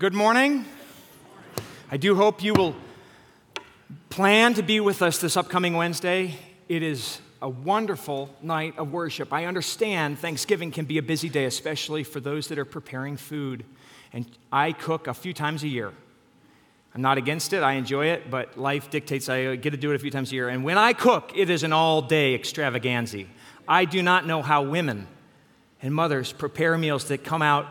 Good morning. I do hope you will plan to be with us this upcoming Wednesday. It is a wonderful night of worship. I understand Thanksgiving can be a busy day, especially for those that are preparing food. And I cook a few times a year. I'm not against it. I enjoy it, but life dictates I get to do it a few times a year. And when I cook, it is an all-day extravaganza. I do not know how women and mothers prepare meals that come out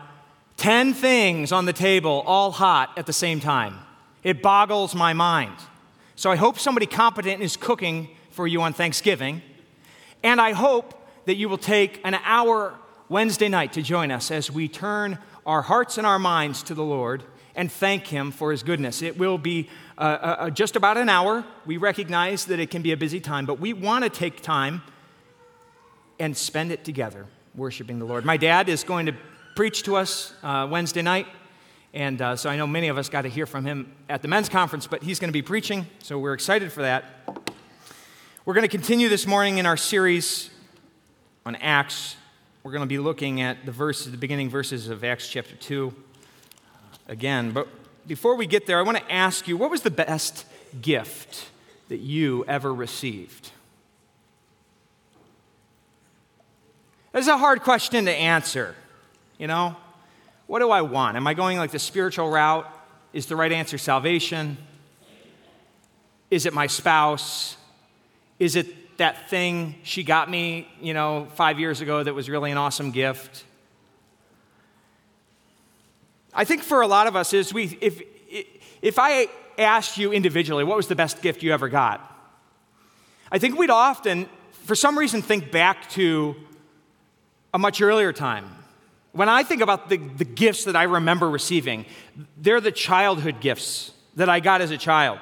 10 things on the table, all hot at the same time. It boggles my mind. So I hope somebody competent is cooking for you on Thanksgiving. And I hope that you will take an hour Wednesday night to join us as we turn our hearts and our minds to the Lord and thank Him for His goodness. It will be just about an hour. We recognize that it can be a busy time, but we want to take time and spend it together worshiping the Lord. My dad is going to preached to us Wednesday night, and so I know many of us got to hear from him at the men's conference, but he's going to be preaching, so we're excited for that. We're going to continue this morning in our series on Acts. We're going to be looking at the beginning verses of Acts chapter 2 again, but before we get there, I want to ask you, what was the best gift that you ever received? That's a hard question to answer. You know, what do I want? Am I going like the spiritual route? Is the right answer salvation? Is it my spouse? Is it that thing she got me, 5 years ago that was really an awesome gift? I think for a lot of us, if I asked you individually, what was the best gift you ever got? I think we'd often, for some reason, think back to a much earlier time. When I think about the gifts that I remember receiving, they're the childhood gifts that I got as a child.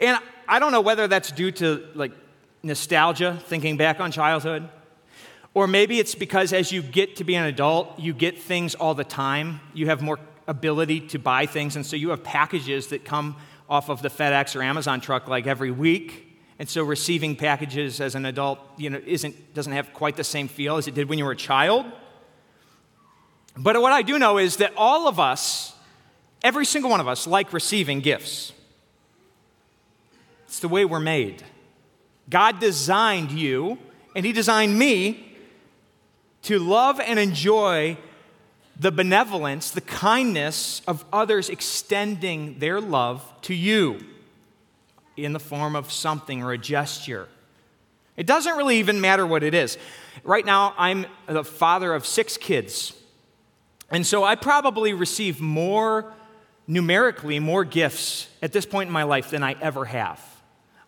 And I don't know whether that's due to nostalgia, thinking back on childhood, or maybe it's because as you get to be an adult, you get things all the time. You have more ability to buy things, and so you have packages that come off of the FedEx or Amazon truck every week. And so receiving packages as an adult, doesn't have quite the same feel as it did when you were a child. But what I do know is that all of us, every single one of us, like receiving gifts. It's the way we're made. God designed you, and He designed me to love and enjoy the benevolence, the kindness of others extending their love to you in the form of something or a gesture. It doesn't really even matter what it is. Right now, I'm the father of 6 kids. And so I probably receive numerically more gifts at this point in my life than I ever have.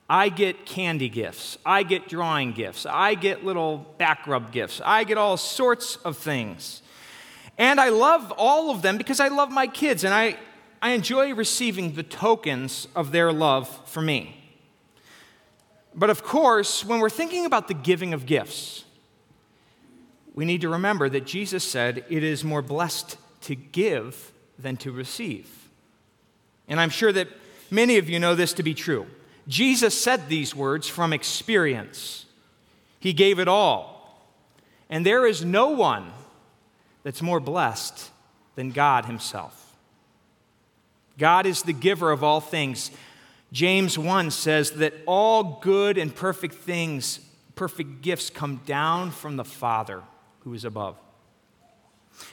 I get candy gifts. I get drawing gifts. I get little back rub gifts. I get all sorts of things. And I love all of them because I love my kids, and I enjoy receiving the tokens of their love for me. But of course, when we're thinking about the giving of gifts, we need to remember that Jesus said it is more blessed to give than to receive. And I'm sure that many of you know this to be true. Jesus said these words from experience. He gave it all. And there is no one that's more blessed than God Himself. God is the giver of all things. James 1 says that all good and perfect gifts come down from the Father who is above.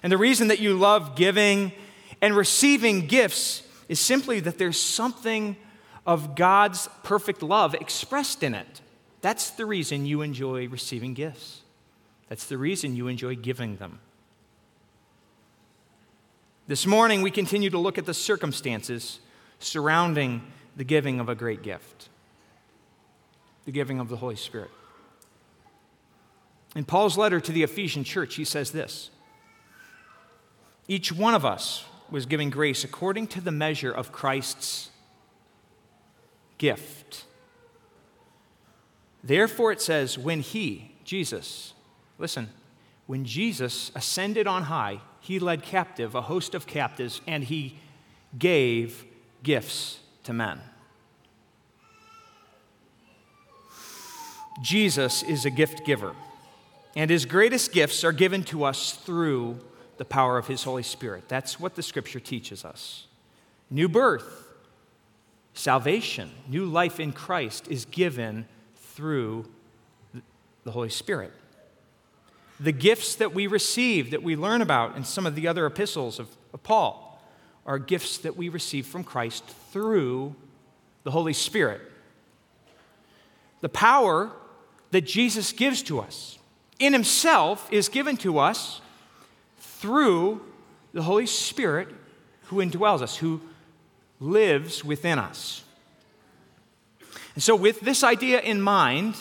And the reason that you love giving and receiving gifts is simply that there's something of God's perfect love expressed in it. That's the reason you enjoy receiving gifts. That's the reason you enjoy giving them. This morning, we continue to look at the circumstances surrounding the giving of a great gift, the giving of the Holy Spirit. In Paul's letter to the Ephesian church, he says this: each one of us was given grace according to the measure of Christ's gift. Therefore, it says, when He, Jesus, listen, when Jesus ascended on high, He led captive a host of captives, and He gave gifts to men. Jesus is a gift giver. And His greatest gifts are given to us through the power of his Holy Spirit. That's what the Scripture teaches us. New birth, salvation, new life in Christ is given through the Holy Spirit. The gifts that we receive, that we learn about in some of the other epistles of Paul, are gifts that we receive from Christ through the Holy Spirit. The power that Jesus gives to us in himself is given to us through the Holy Spirit who indwells us, who lives within us. And so with this idea in mind,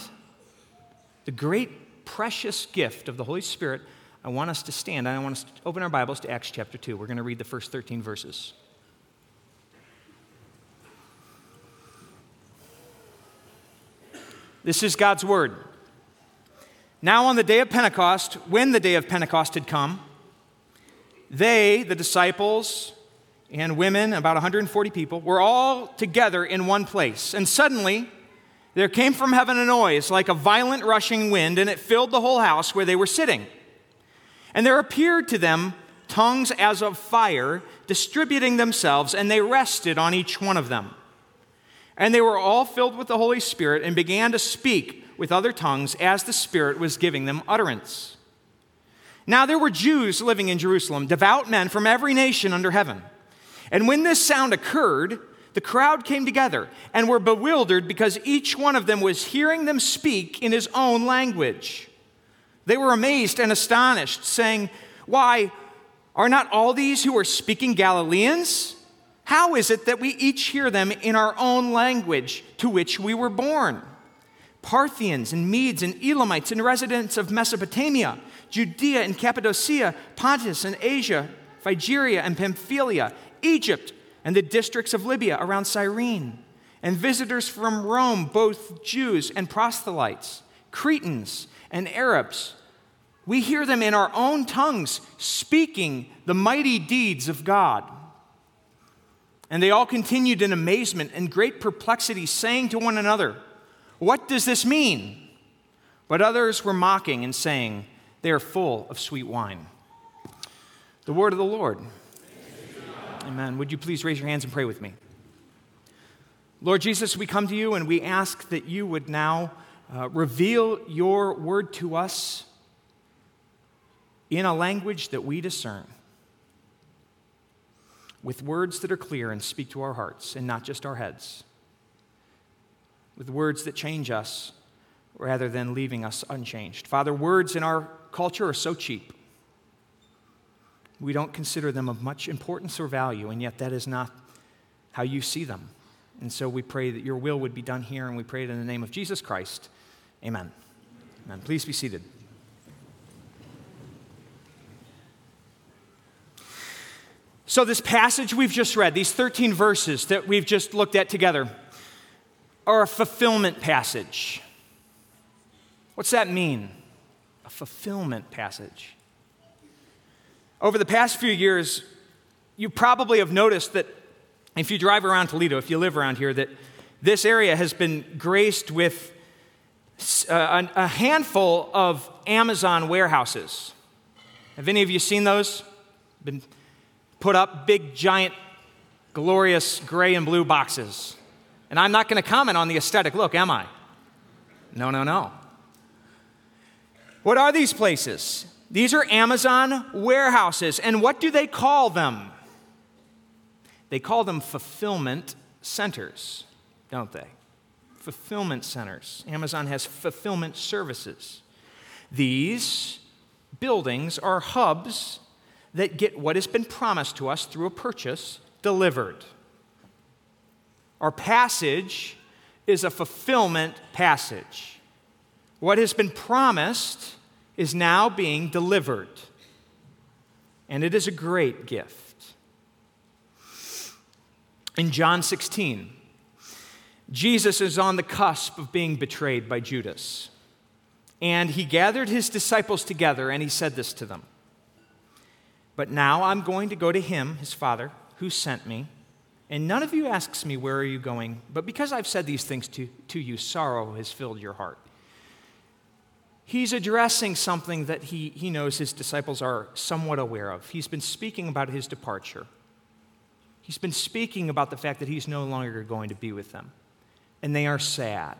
the great precious gift of the Holy Spirit, I want us to stand. I want us to open our Bibles to Acts chapter 2. We're going to read the first 13 verses. This is God's word. Now on the day of Pentecost, when the day of Pentecost had come, they, the disciples and women, about 140 people, were all together in one place. And suddenly there came from heaven a noise like a violent rushing wind, and it filled the whole house where they were sitting. And there appeared to them tongues as of fire, distributing themselves, and they rested on each one of them. And they were all filled with the Holy Spirit and began to speak with other tongues as the Spirit was giving them utterance. Now there were Jews living in Jerusalem, devout men from every nation under heaven. And when this sound occurred, the crowd came together and were bewildered because each one of them was hearing them speak in his own language. They were amazed and astonished, saying, "Why, are not all these who are speaking Galileans? How is it that we each hear them in our own language to which we were born? Parthians and Medes and Elamites and residents of Mesopotamia, Judea and Cappadocia, Pontus and Asia, Phrygia and Pamphylia, Egypt and the districts of Libya around Cyrene, and visitors from Rome, both Jews and proselytes, Cretans and Arabs. We hear them in our own tongues speaking the mighty deeds of God." And they all continued in amazement and great perplexity, saying to one another, "What does this mean?" But others were mocking and saying, "They are full of sweet wine." The word of the Lord. Amen. Would you please raise your hands and pray with me? Lord Jesus, we come to you and we ask that you would now reveal your word to us in a language that we discern, with words that are clear and speak to our hearts and not just our heads, with words that change us rather than leaving us unchanged. Father, words in our culture are so cheap. We don't consider them of much importance or value, and yet that is not how you see them. And so we pray that your will would be done here, and we pray it in the name of Jesus Christ. Amen. Amen. Please be seated. So this passage we've just read, these 13 verses that we've just looked at together, are a fulfillment passage. What's that mean? A fulfillment passage. Over the past few years, you probably have noticed that if you drive around Toledo, if you live around here, that this area has been graced with a handful of Amazon warehouses. Have any of you seen those? Been put up big, giant, glorious gray and blue boxes. And I'm not going to comment on the aesthetic look, am I? No, no, no. What are these places? These are Amazon warehouses. And what do they call them? They call them fulfillment centers, don't they? Fulfillment centers. Amazon has fulfillment services. These buildings are hubs that get what has been promised to us through a purchase delivered. Our passage is a fulfillment passage. What has been promised is now being delivered, and it is a great gift. In John 16, Jesus is on the cusp of being betrayed by Judas, and he gathered his disciples together, and he said this to them, "But now I'm going to go to him," his Father, "who sent me, and none of you asks me, 'Where are you going?' But because I've said these things to you, sorrow has filled your heart." he's addressing something that he knows his disciples are somewhat aware of. He's been speaking about his departure. He's been speaking about the fact that he's no longer going to be with them. And they are sad.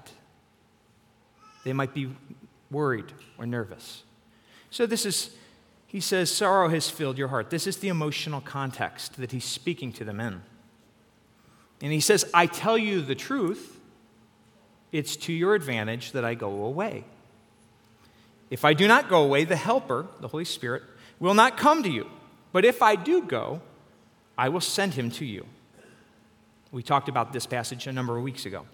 They might be worried or nervous. So this is, he says, sorrow has filled your heart. This is the emotional context that he's speaking to them in. And he says, I tell you the truth, it's to your advantage that I go away. If I do not go away, the Helper, the Holy Spirit, will not come to you. But if I do go, I will send him to you. We talked about this passage a number of weeks ago.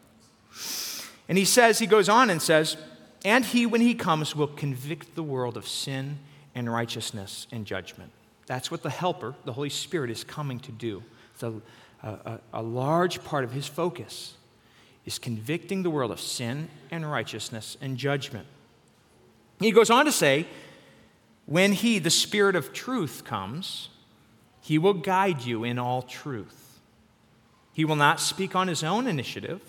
And he says, he goes on and says, and he, when he comes, will convict the world of sin and righteousness and judgment. That's what the Helper, the Holy Spirit, is coming to do. It's a large part of his focus is convicting the world of sin and righteousness and judgment. He goes on to say, when he, the Spirit of truth, comes, he will guide you in all truth. He will not speak on his own initiative,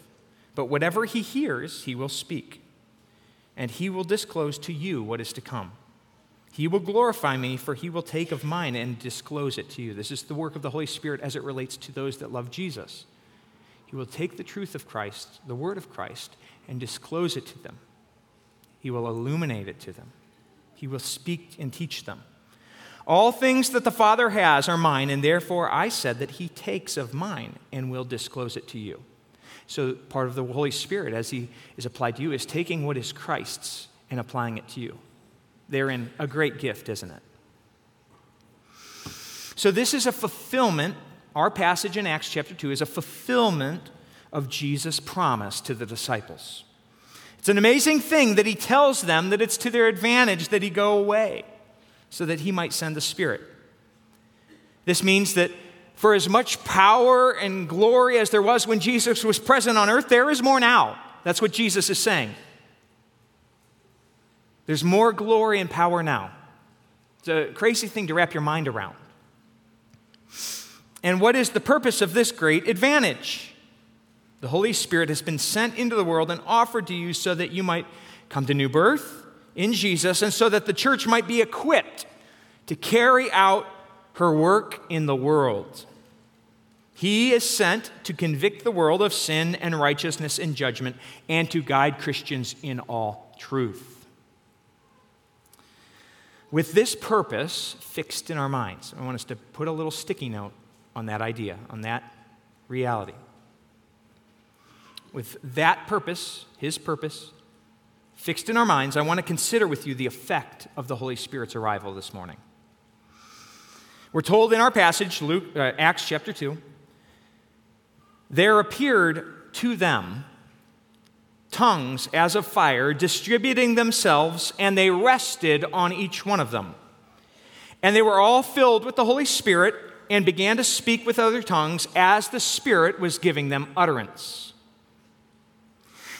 but whatever he hears, he will speak. And he will disclose to you what is to come. He will glorify me, for he will take of mine and disclose it to you. This is the work of the Holy Spirit as it relates to those that love Jesus. He will take the truth of Christ, the word of Christ, and disclose it to them. He will illuminate it to them. He will speak and teach them. All things that the Father has are mine, and therefore I said that he takes of mine and will disclose it to you. So part of the Holy Spirit, as he is applied to you, is taking what is Christ's and applying it to you. Therein, a great gift, isn't it? So this is a fulfillment. Our passage in Acts chapter 2 is a fulfillment of Jesus' promise to the disciples. It's an amazing thing that he tells them that it's to their advantage that he go away so that he might send the Spirit. This means that for as much power and glory as there was when Jesus was present on earth, there is more now. That's what Jesus is saying. There's more glory and power now. It's a crazy thing to wrap your mind around. And what is the purpose of this great advantage? The Holy Spirit has been sent into the world and offered to you so that you might come to new birth in Jesus and so that the church might be equipped to carry out her work in the world. He is sent to convict the world of sin and righteousness and judgment and to guide Christians in all truth. With this purpose fixed in our minds, I want us to put a little sticky note on that idea, on that reality. With that purpose, his purpose, fixed in our minds, I want to consider with you the effect of the Holy Spirit's arrival this morning. We're told in our passage, Acts chapter 2, there appeared to them tongues as of fire distributing themselves, and they rested on each one of them. And they were all filled with the Holy Spirit and began to speak with other tongues as the Spirit was giving them utterance.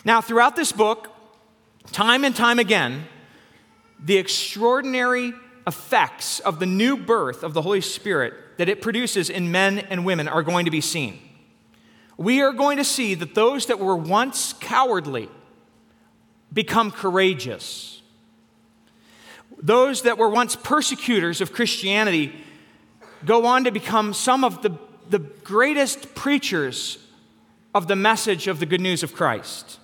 Now, throughout this book, time and time again, the extraordinary effects of the new birth of the Holy Spirit that it produces in men and women are going to be seen. We are going to see that those that were once cowardly become courageous. Those that were once persecutors of Christianity go on to become some of the greatest preachers of the message of the good news of Christ.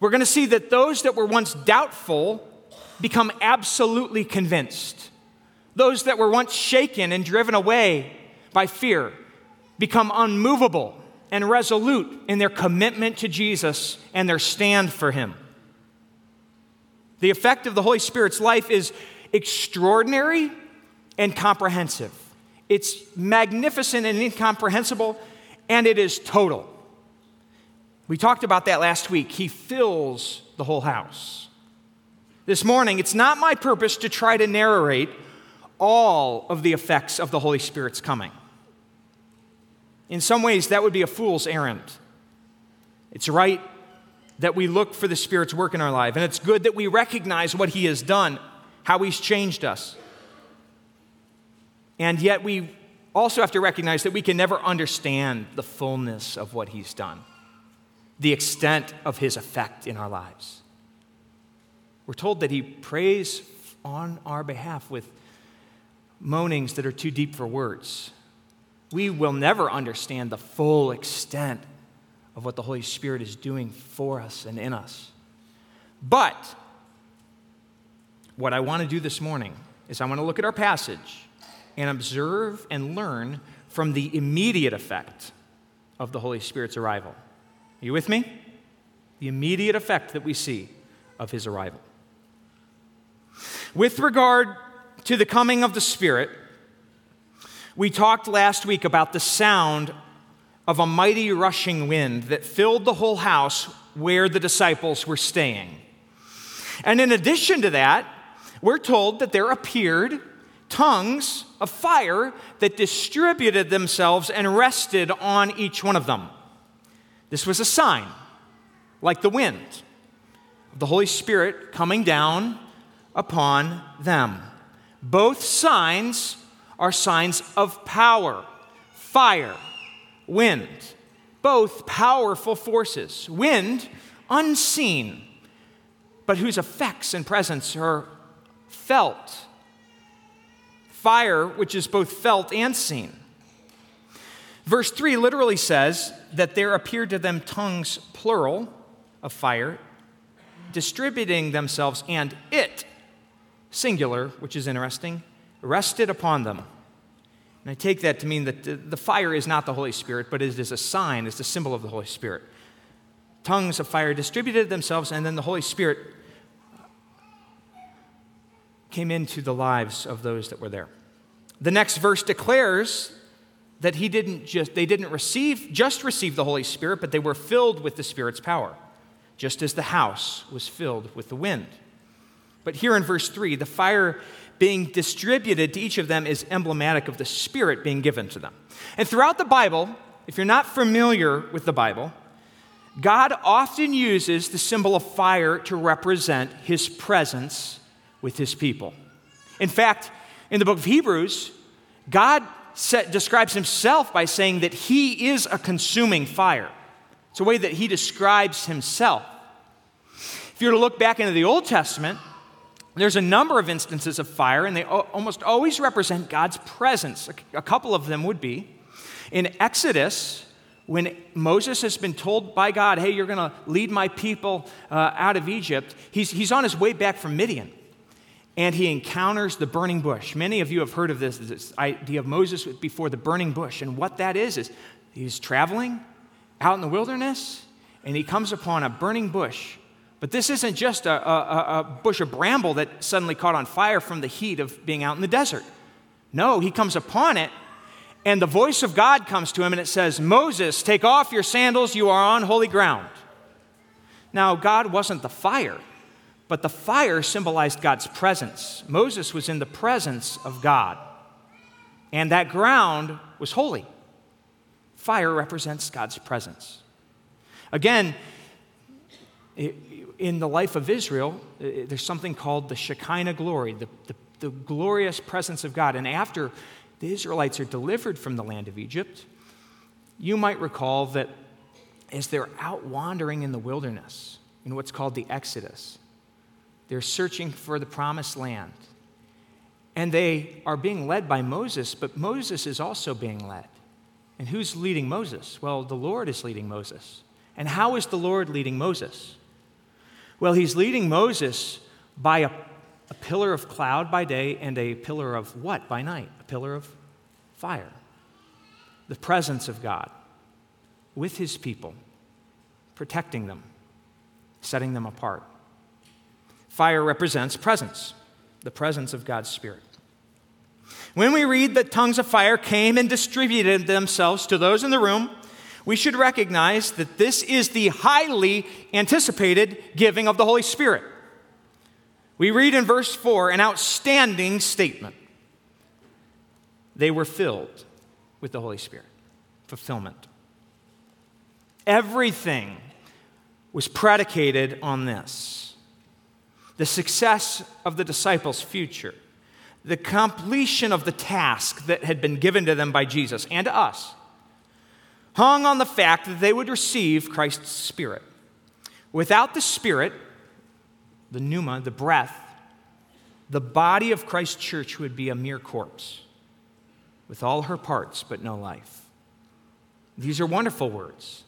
We're going to see that those that were once doubtful become absolutely convinced. Those that were once shaken and driven away by fear become unmovable and resolute in their commitment to Jesus and their stand for him. The effect of the Holy Spirit's life is extraordinary and comprehensive. It's magnificent and incomprehensible, and it is total. We talked about that last week. He fills the whole house. This morning, it's not my purpose to try to narrate all of the effects of the Holy Spirit's coming. In some ways, that would be a fool's errand. It's right that we look for the Spirit's work in our life, and it's good that we recognize what he has done, how he's changed us. And yet we also have to recognize that we can never understand the fullness of what he's done, the extent of his effect in our lives. We're told that he prays on our behalf with moanings that are too deep for words. We will never understand the full extent of what the Holy Spirit is doing for us and in us. But what I want to do this morning is I want to look at our passage and observe and learn from the immediate effect of the Holy Spirit's arrival. Are you with me? The immediate effect that we see of his arrival. With regard to the coming of the Spirit, we talked last week about the sound of a mighty rushing wind that filled the whole house where the disciples were staying. And in addition to that, we're told that there appeared tongues of fire that distributed themselves and rested on each one of them. This was a sign, like the wind, of the Holy Spirit coming down upon them. Both signs are signs of power, fire, wind, both powerful forces. Wind, unseen, but whose effects and presence are felt. Fire, which is both felt and seen. Verse 3 literally says that there appeared to them tongues, plural, of fire, distributing themselves, and it, singular, which is interesting, rested upon them. And I take that to mean that the fire is not the Holy Spirit, but it is a sign, it's a symbol of the Holy Spirit. Tongues of fire distributed themselves, and then the Holy Spirit came into the lives of those that were there. The next verse declares that they didn't just receive the Holy Spirit, but they were filled with the Spirit's power, just as the house was filled with the wind. But here in verse 3, the fire being distributed to each of them is emblematic of the Spirit being given to them. And throughout the Bible, if you're not familiar with the Bible, God often uses the symbol of fire to represent his presence with his people. In fact, in the book of Hebrews, God describes himself by saying that he is a consuming fire. It's a way that he describes himself. If you were to look back into the Old Testament, there's a number of instances of fire, and they almost always represent God's presence. A couple of them would be in Exodus, when Moses has been told by God, hey, you're going to lead my people out of Egypt. He's on his way back from Midian, and he encounters the burning bush. Many of you have heard of this idea of Moses before the burning bush, and what that is he's traveling out in the wilderness, and he comes upon a burning bush. But this isn't just a bush of bramble that suddenly caught on fire from the heat of being out in the desert. No, he comes upon it, and the voice of God comes to him, and it says, Moses, take off your sandals, you are on holy ground. Now, God wasn't the fire, but the fire symbolized God's presence. Moses was in the presence of God, and that ground was holy. Fire represents God's presence. Again, in the life of Israel, there's something called the Shekinah glory, the glorious presence of God. And after the Israelites are delivered from the land of Egypt, you might recall that as they're out wandering in the wilderness, in what's called the Exodus, they're searching for the promised land. And they are being led by Moses, but Moses is also being led. And who's leading Moses? Well, the Lord is leading Moses. And how is the Lord leading Moses? Well, he's leading Moses by a pillar of cloud by day and a pillar of what by night? A pillar of fire. The presence of God with his people, protecting them, setting them apart. Fire represents presence, the presence of God's Spirit. When we read that tongues of fire came and distributed themselves to those in the room, we should recognize that this is the highly anticipated giving of the Holy Spirit. We read in verse 4 an outstanding statement. They were filled with the Holy Spirit. Fulfillment. Everything was predicated on this. The success of the disciples' future, the completion of the task that had been given to them by Jesus and to us, hung on the fact that they would receive Christ's Spirit. Without the Spirit, the pneuma, the breath, the body of Christ's church would be a mere corpse with all her parts but no life. These are wonderful words.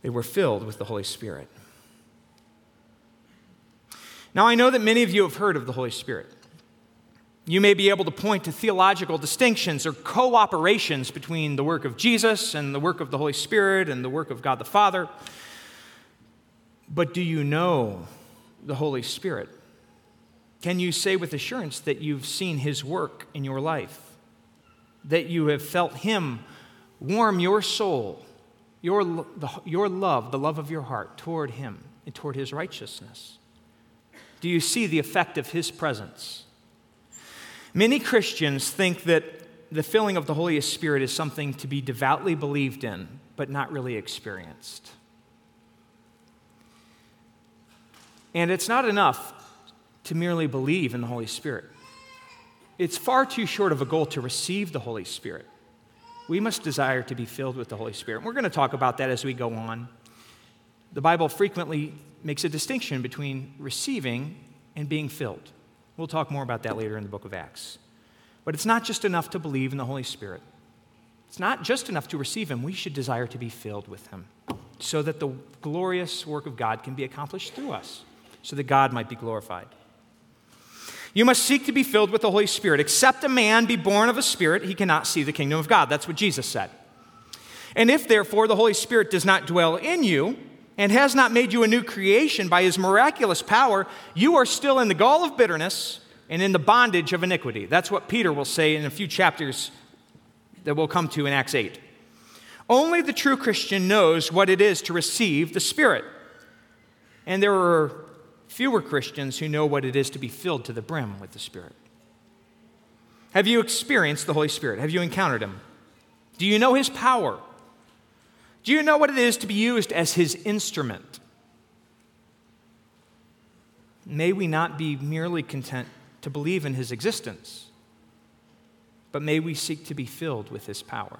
They were filled with the Holy Spirit. Now, I know that many of you have heard of the Holy Spirit. You may be able to point to theological distinctions or cooperations between the work of Jesus and the work of the Holy Spirit and the work of God the Father. But do you know the Holy Spirit? Can you say with assurance that you've seen His work in your life, that you have felt Him warm your soul, your love, the love of your heart toward Him and toward His righteousness? Do you see the effect of His presence? Many Christians think that the filling of the Holy Spirit is something to be devoutly believed in, but not really experienced. And it's not enough to merely believe in the Holy Spirit. It's far too short of a goal to receive the Holy Spirit. We must desire to be filled with the Holy Spirit. And we're going to talk about that as we go on. The Bible frequently makes a distinction between receiving and being filled. We'll talk more about that later in the book of Acts. But it's not just enough to believe in the Holy Spirit. It's not just enough to receive Him. We should desire to be filled with Him so that the glorious work of God can be accomplished through us, so that God might be glorified. You must seek to be filled with the Holy Spirit. Except a man be born of a spirit, he cannot see the kingdom of God. That's what Jesus said. And if, therefore, the Holy Spirit does not dwell in you and has not made you a new creation by His miraculous power, you are still in the gall of bitterness and in the bondage of iniquity. That's what Peter will say in a few chapters that we'll come to in Acts 8. Only the true Christian knows what it is to receive the Spirit. And there are fewer Christians who know what it is to be filled to the brim with the Spirit. Have you experienced the Holy Spirit? Have you encountered Him? Do you know His power? Do you know what it is to be used as His instrument? May we not be merely content to believe in His existence, but may we seek to be filled with His power.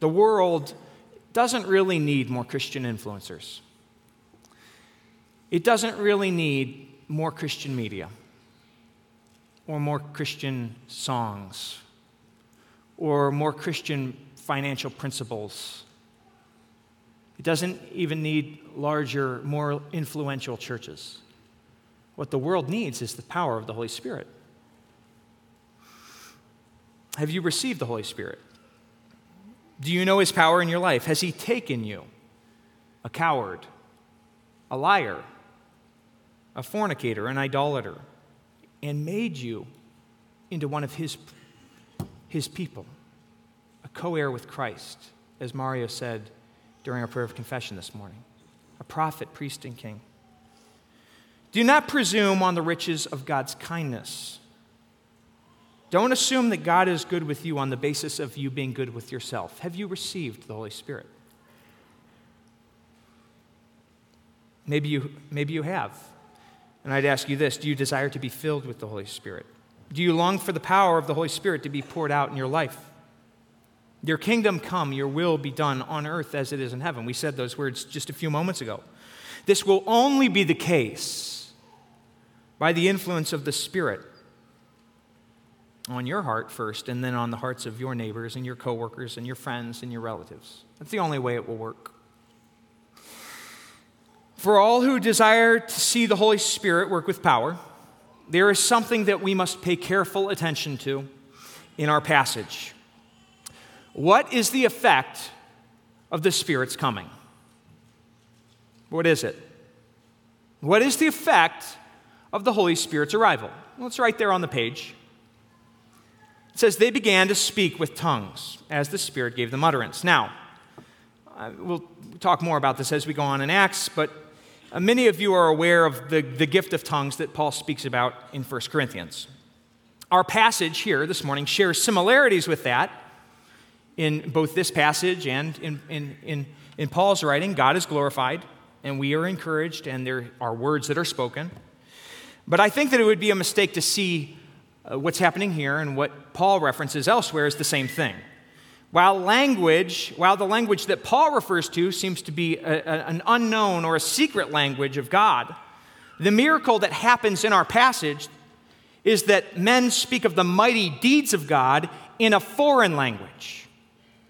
The world doesn't really need more Christian influencers. It doesn't really need more Christian media or more Christian songs or more Christian financial principles. It doesn't even need larger, more influential churches. What the world needs is the power of the Holy Spirit. Have you received the Holy Spirit? Do you know His power in your life? Has He taken you? A coward, a liar, a fornicator, an idolater, and made you into one of his people, a co-heir with Christ, as Mario said during our prayer of confession this morning, a prophet, priest, and king. Do not presume on the riches of God's kindness. Don't assume that God is good with you on the basis of you being good with yourself. Have you received the Holy Spirit? Maybe you have. And I'd ask you this, do you desire to be filled with the Holy Spirit? Do you long for the power of the Holy Spirit to be poured out in your life? Your kingdom come, your will be done on earth as it is in heaven. We said those words just a few moments ago. This will only be the case by the influence of the Spirit on your heart first and then on the hearts of your neighbors and your coworkers and your friends and your relatives. That's the only way it will work. For all who desire to see the Holy Spirit work with power, there is something that we must pay careful attention to in our passage. What is the effect of the Spirit's coming? What is it? What is the effect of the Holy Spirit's arrival? Well, it's right there on the page. It says, they began to speak with tongues as the Spirit gave them utterance. Now, we'll talk more about this as we go on in Acts, but many of you are aware of the gift of tongues that Paul speaks about in 1 Corinthians. Our passage here this morning shares similarities with that in both this passage and in Paul's writing. God is glorified, and we are encouraged, and there are words that are spoken. But I think that it would be a mistake to see what's happening here and what Paul references elsewhere as the same thing. While the language that Paul refers to seems to be an unknown or a secret language of God, the miracle that happens in our passage is that men speak of the mighty deeds of God in a foreign language.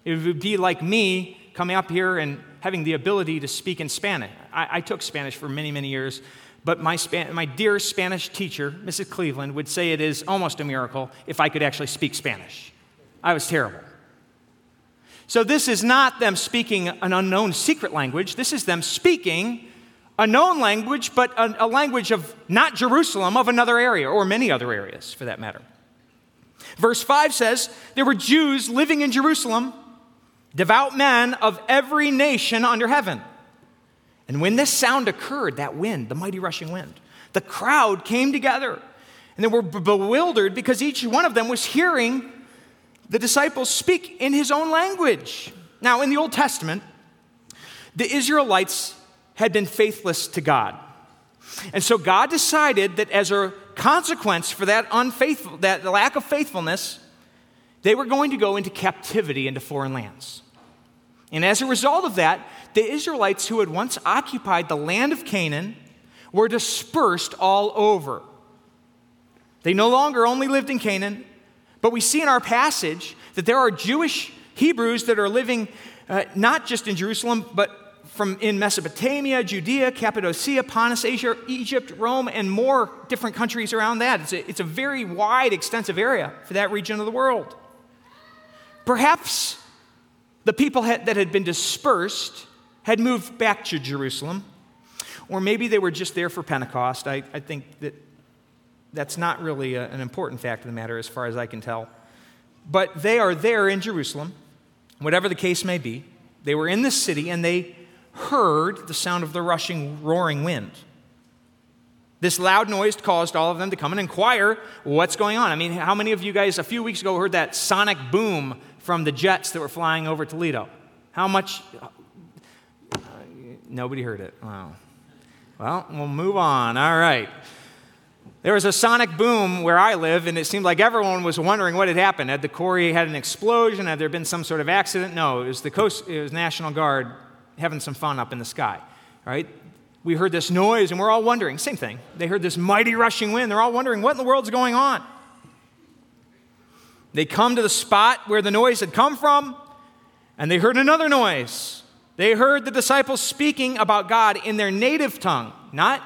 It would be like me coming up here and having the ability to speak in Spanish. I took Spanish for many, many years, but my dear Spanish teacher, Mrs. Cleveland, would say it is almost a miracle if I could actually speak Spanish. I was terrible. So this is not them speaking an unknown secret language. This is them speaking a known language, but a language of not Jerusalem, of another area, or many other areas for that matter. Verse 5 says, there were Jews living in Jerusalem, devout men of every nation under heaven. And when this sound occurred, that wind, the mighty rushing wind, the crowd came together, and they were bewildered because each one of them was hearing the disciples speak in his own language. Now, in the Old Testament, the Israelites had been faithless to God. And so God decided that as a consequence for that lack of faithfulness, they were going to go into captivity into foreign lands. And as a result of that, the Israelites who had once occupied the land of Canaan were dispersed all over. They no longer only lived in Canaan, but we see in our passage that there are Jewish Hebrews that are living not just in Jerusalem, but in Mesopotamia, Judea, Cappadocia, Pontus, Asia, Egypt, Rome, and more different countries around that. It's a very wide, extensive area for that region of the world. Perhaps the people that had been dispersed had moved back to Jerusalem, or maybe they were just there for Pentecost. I think that's not really an important fact of the matter as far as I can tell. But they are there in Jerusalem, whatever the case may be. They were in the city, and they heard the sound of the rushing, roaring wind. This loud noise caused all of them to come and inquire what's going on. I mean, how many of you guys a few weeks ago heard that sonic boom from the jets that were flying over Toledo? How much? Nobody heard it. Wow. Well, we'll move on. All right. There was a sonic boom where I live, and it seemed like everyone was wondering what had happened. Had the quarry had an explosion? Had there been some sort of accident? No, it was National Guard having some fun up in the sky, right? We heard this noise, and we're all wondering. Same thing. They heard this mighty rushing wind. They're all wondering, what in the world's going on? They come to the spot where the noise had come from, and they heard another noise. They heard the disciples speaking about God in their native tongue, not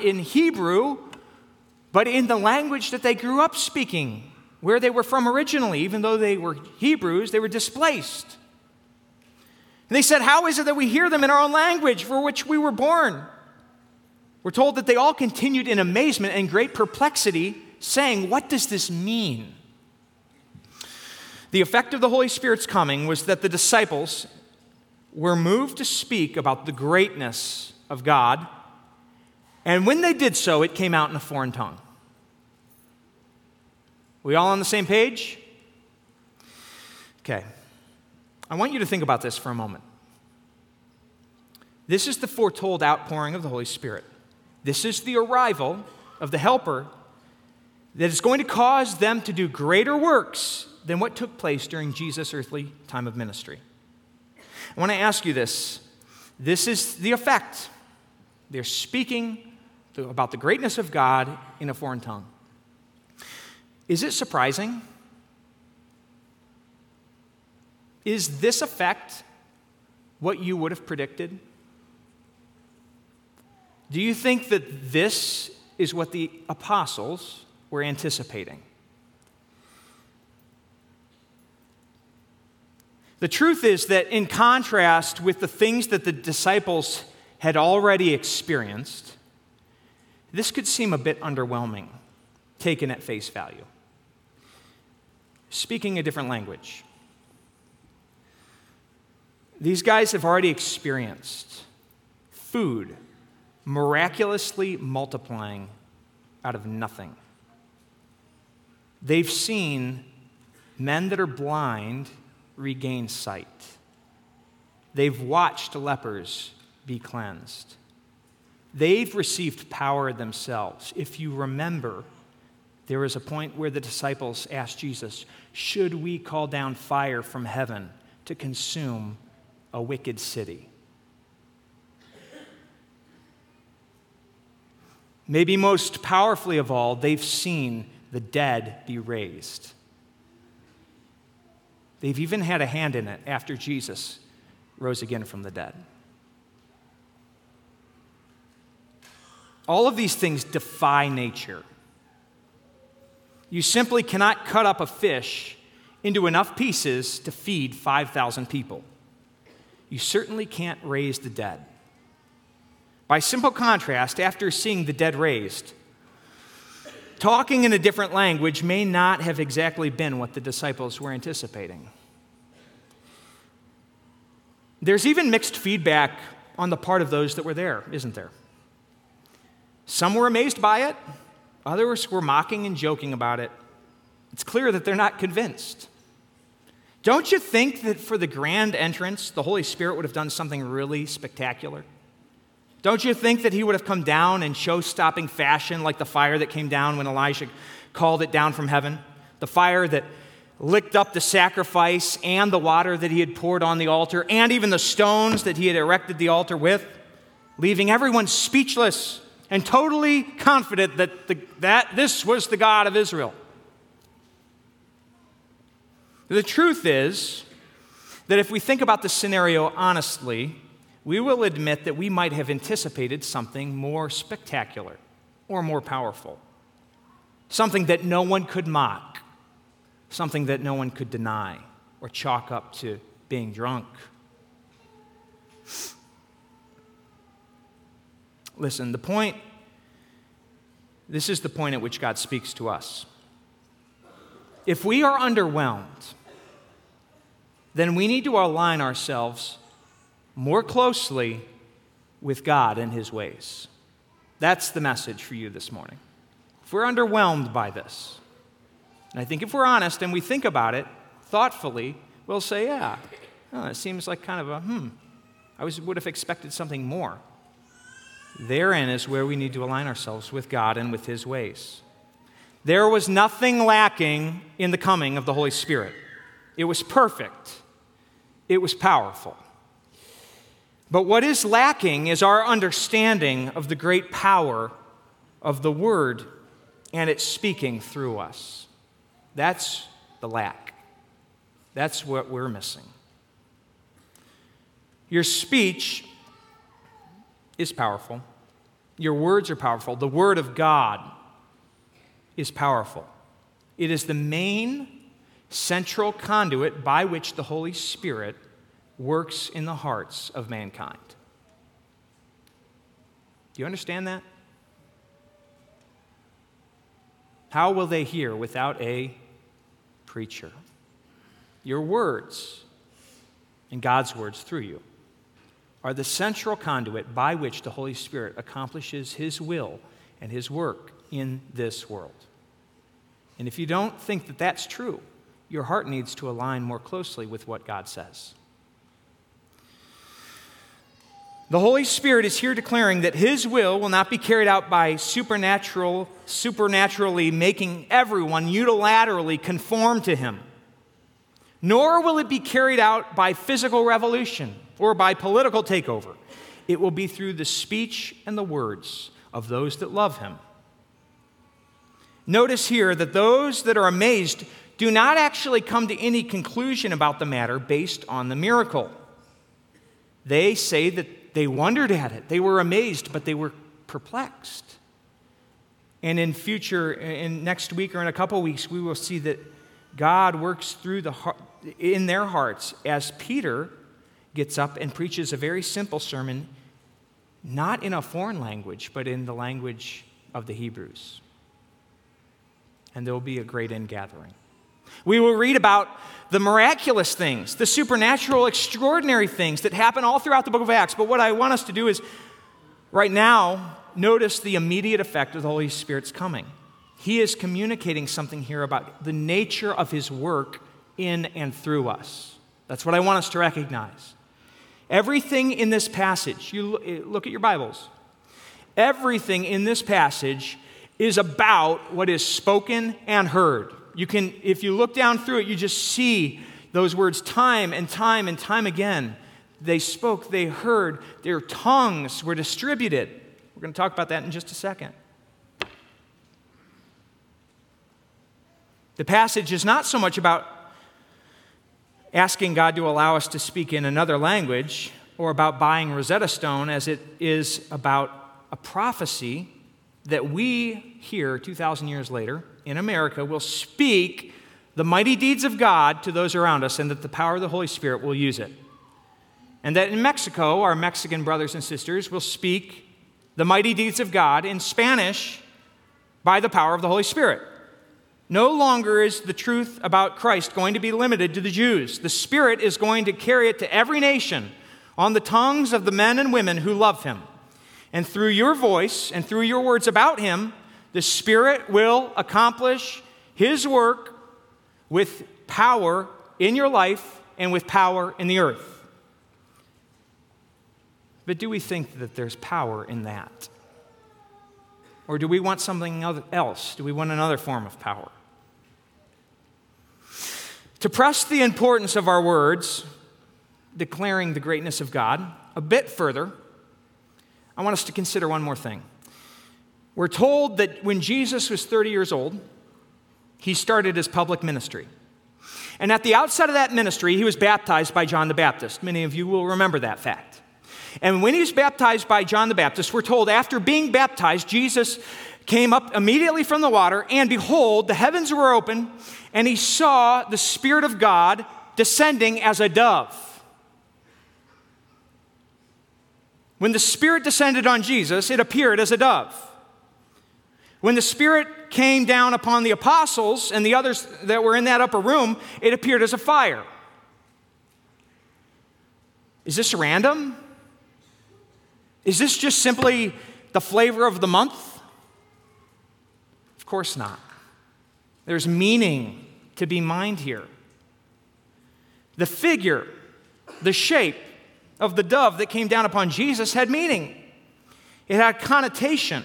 in Hebrew, but in the language that they grew up speaking, where they were from originally. Even though they were Hebrews, they were displaced. And they said, how is it that we hear them in our own language for which we were born? We're told that they all continued in amazement and great perplexity, saying, what does this mean? The effect of the Holy Spirit's coming was that the disciples were moved to speak about the greatness of God, and when they did so, it came out in a foreign tongue. We all on the same page? Okay. I want you to think about this for a moment. This is the foretold outpouring of the Holy Spirit. This is the arrival of the Helper that is going to cause them to do greater works than what took place during Jesus' earthly time of ministry. I want to ask you this. This is the effect. They're speaking about the greatness of God in a foreign tongue. Is it surprising? Is this effect what you would have predicted? Do you think that this is what the apostles were anticipating? The truth is that in contrast with the things that the disciples had already experienced, this could seem a bit underwhelming, taken at face value. Speaking a different language. These guys have already experienced food miraculously multiplying out of nothing. They've seen men that are blind regain sight. They've watched lepers be cleansed. They've received power themselves. If you remember, There was a point where the disciples asked Jesus, should we call down fire from heaven to consume a wicked city? Maybe most powerfully of all, they've seen the dead be raised. They've even had a hand in it after Jesus rose again from the dead. All of these things defy nature. You simply cannot cut up a fish into enough pieces to feed 5,000 people. You certainly can't raise the dead. By simple contrast, after seeing the dead raised, talking in a different language may not have exactly been what the disciples were anticipating. There's even mixed feedback on the part of those that were there, isn't there? Some were amazed by it. Others were mocking and joking about it. It's clear that they're not convinced. Don't you think that for the grand entrance, the Holy Spirit would have done something really spectacular? Don't you think that he would have come down in show-stopping fashion like the fire that came down when Elijah called it down from heaven? The fire that licked up the sacrifice and the water that he had poured on the altar and even the stones that he had erected the altar with, leaving everyone speechless and totally confident that this was the God of Israel. The truth is that if we think about this scenario honestly, we will admit that we might have anticipated something more spectacular or more powerful, something that no one could mock, something that no one could deny or chalk up to being drunk. Listen, this is the point at which God speaks to us. If we are underwhelmed, then we need to align ourselves more closely with God and His ways. That's the message for you this morning. If we're underwhelmed by this, and I think if we're honest and we think about it thoughtfully, we'll say, yeah, it seems like kind of a, would have expected something more. Therein is where we need to align ourselves with God and with His ways. There was nothing lacking in the coming of the Holy Spirit. It was perfect. It was powerful. But what is lacking is our understanding of the great power of the Word and its speaking through us. That's the lack. That's what we're missing. Your speech is powerful. Your words are powerful. The Word of God is powerful. It is the main central conduit by which the Holy Spirit works in the hearts of mankind. Do you understand that? How will they hear without a preacher? Your words and God's words through you are the central conduit by which the Holy Spirit accomplishes His will and His work in this world. And if you don't think that that's true, your heart needs to align more closely with what God says. The Holy Spirit is here declaring that His will not be carried out by supernaturally making everyone unilaterally conform to Him. Nor will it be carried out by physical revolution or by political takeover. It will be through the speech and the words of those that love Him. Notice here that those that are amazed do not actually come to any conclusion about the matter based on the miracle. They say that they wondered at it. They were amazed, but they were perplexed. And in next week or in a couple weeks, we will see that God works through in their hearts as Peter gets up and preaches a very simple sermon, not in a foreign language, but in the language of the Hebrews. And there will be a great ingathering. We will read about the miraculous things, the supernatural, extraordinary things that happen all throughout the book of Acts. But what I want us to do is, right now, notice the immediate effect of the Holy Spirit's coming. He is communicating something here about the nature of His work in and through us. That's what I want us to recognize. Everything in this passage, you look at your Bibles, everything in this passage is about what is spoken and heard. You can, if you look down through it, you just see those words time and time and time again. They spoke, they heard, their tongues were distributed. We're going to talk about that in just a second. The passage is not so much about asking God to allow us to speak in another language or about buying Rosetta Stone as it is about a prophecy that we here 2,000 years later in America will speak the mighty deeds of God to those around us, and that the power of the Holy Spirit will use it. And that in Mexico, our Mexican brothers and sisters will speak the mighty deeds of God in Spanish by the power of the Holy Spirit. No longer is the truth about Christ going to be limited to the Jews. The Spirit is going to carry it to every nation on the tongues of the men and women who love Him. And through your voice and through your words about Him, the Spirit will accomplish His work with power in your life and with power in the earth. But do we think that there's power in that? Or do we want something else? Do we want another form of power? To press the importance of our words, declaring the greatness of God, a bit further, I want us to consider one more thing. We're told that when Jesus was 30 years old, He started His public ministry. And at the outset of that ministry, He was baptized by John the Baptist. Many of you will remember that fact. And when He was baptized by John the Baptist, we're told after being baptized, Jesus came up immediately from the water, and behold, the heavens were open, and He saw the Spirit of God descending as a dove. When the Spirit descended on Jesus, it appeared as a dove. When the Spirit came down upon the apostles and the others that were in that upper room, it appeared as a fire. Is this random? Is this just simply the flavor of the month? Of course not. There's meaning to be mined here. The figure, the shape of the dove that came down upon Jesus had meaning. It had a connotation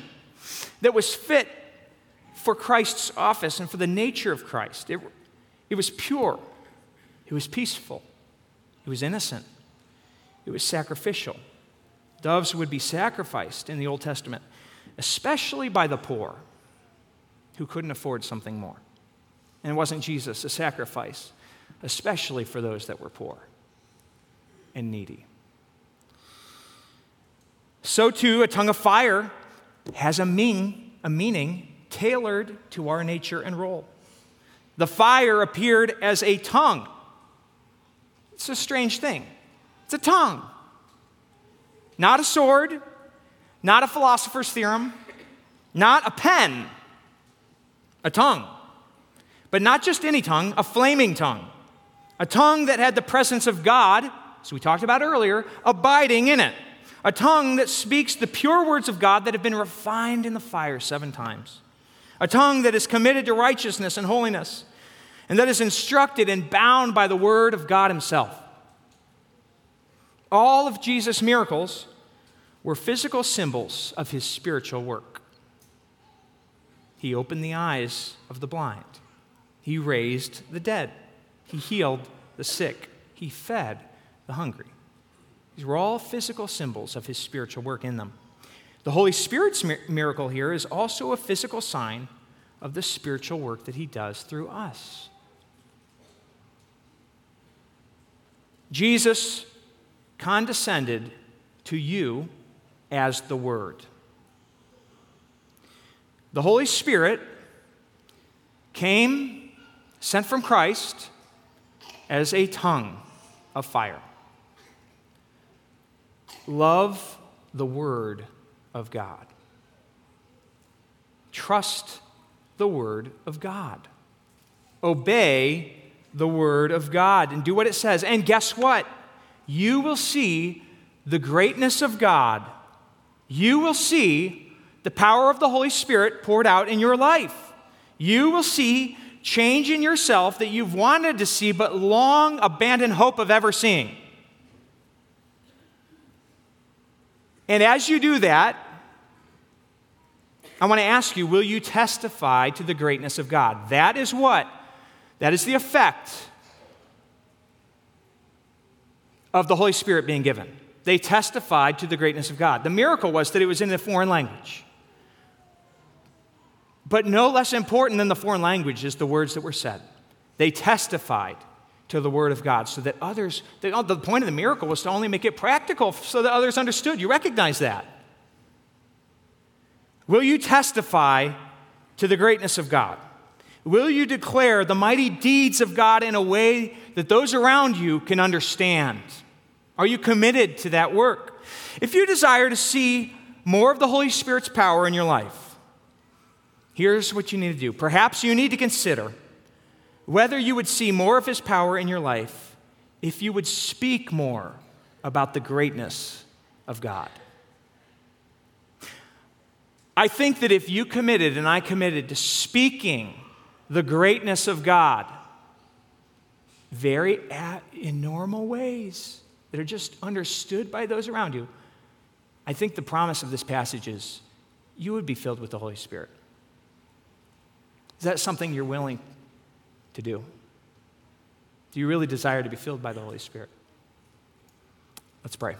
that was fit for Christ's office and for the nature of Christ. It was pure. It was peaceful. It was innocent. It was sacrificial. Doves would be sacrificed in the Old Testament, especially by the poor who couldn't afford something more. And wasn't Jesus a sacrifice, especially for those that were poor and needy? So too, a tongue of fire has a meaning tailored to our nature and role. The fire appeared as a tongue. It's a strange thing. It's a tongue. Not a sword, not a philosopher's theorem, not a pen, a tongue. But not just any tongue, a flaming tongue. A tongue that had the presence of God, as we talked about earlier, abiding in it. A tongue that speaks the pure words of God that have been refined in the fire 7 times. A tongue that is committed to righteousness and holiness, and that is instructed and bound by the word of God Himself. All of Jesus' miracles were physical symbols of His spiritual work. He opened the eyes of the blind. He raised the dead. He healed the sick. He fed the hungry. These were all physical symbols of His spiritual work in them. The Holy Spirit's miracle here is also a physical sign of the spiritual work that He does through us. Jesus condescended to you as the Word. The Holy Spirit came, sent from Christ, as a tongue of fire. Love the Word of God. Trust the Word of God. Obey the Word of God and do what it says. And guess what? You will see the greatness of God. You will see the power of the Holy Spirit poured out in your life. You will see change in yourself that you've wanted to see but long abandoned hope of ever seeing. And as you do that, I want to ask you, will you testify to the greatness of God? That is the effect of the Holy Spirit being given. They testified to the greatness of God. The miracle was that it was in a foreign language. But no less important than the foreign language is the words that were said. They testified to the word of God so that others, the point of the miracle was to only make it practical so that others understood. You recognize that. Will you testify to the greatness of God? Will you declare the mighty deeds of God in a way that those around you can understand? Are you committed to that work? If you desire to see more of the Holy Spirit's power in your life, here's what you need to do. Perhaps you need to consider whether you would see more of His power in your life if you would speak more about the greatness of God. I think that if you committed and I committed to speaking the greatness of God in normal ways that are just understood by those around you, I think the promise of this passage is you would be filled with the Holy Spirit. Is that something you're willing to do? Do you really desire to be filled by the Holy Spirit? Let's pray.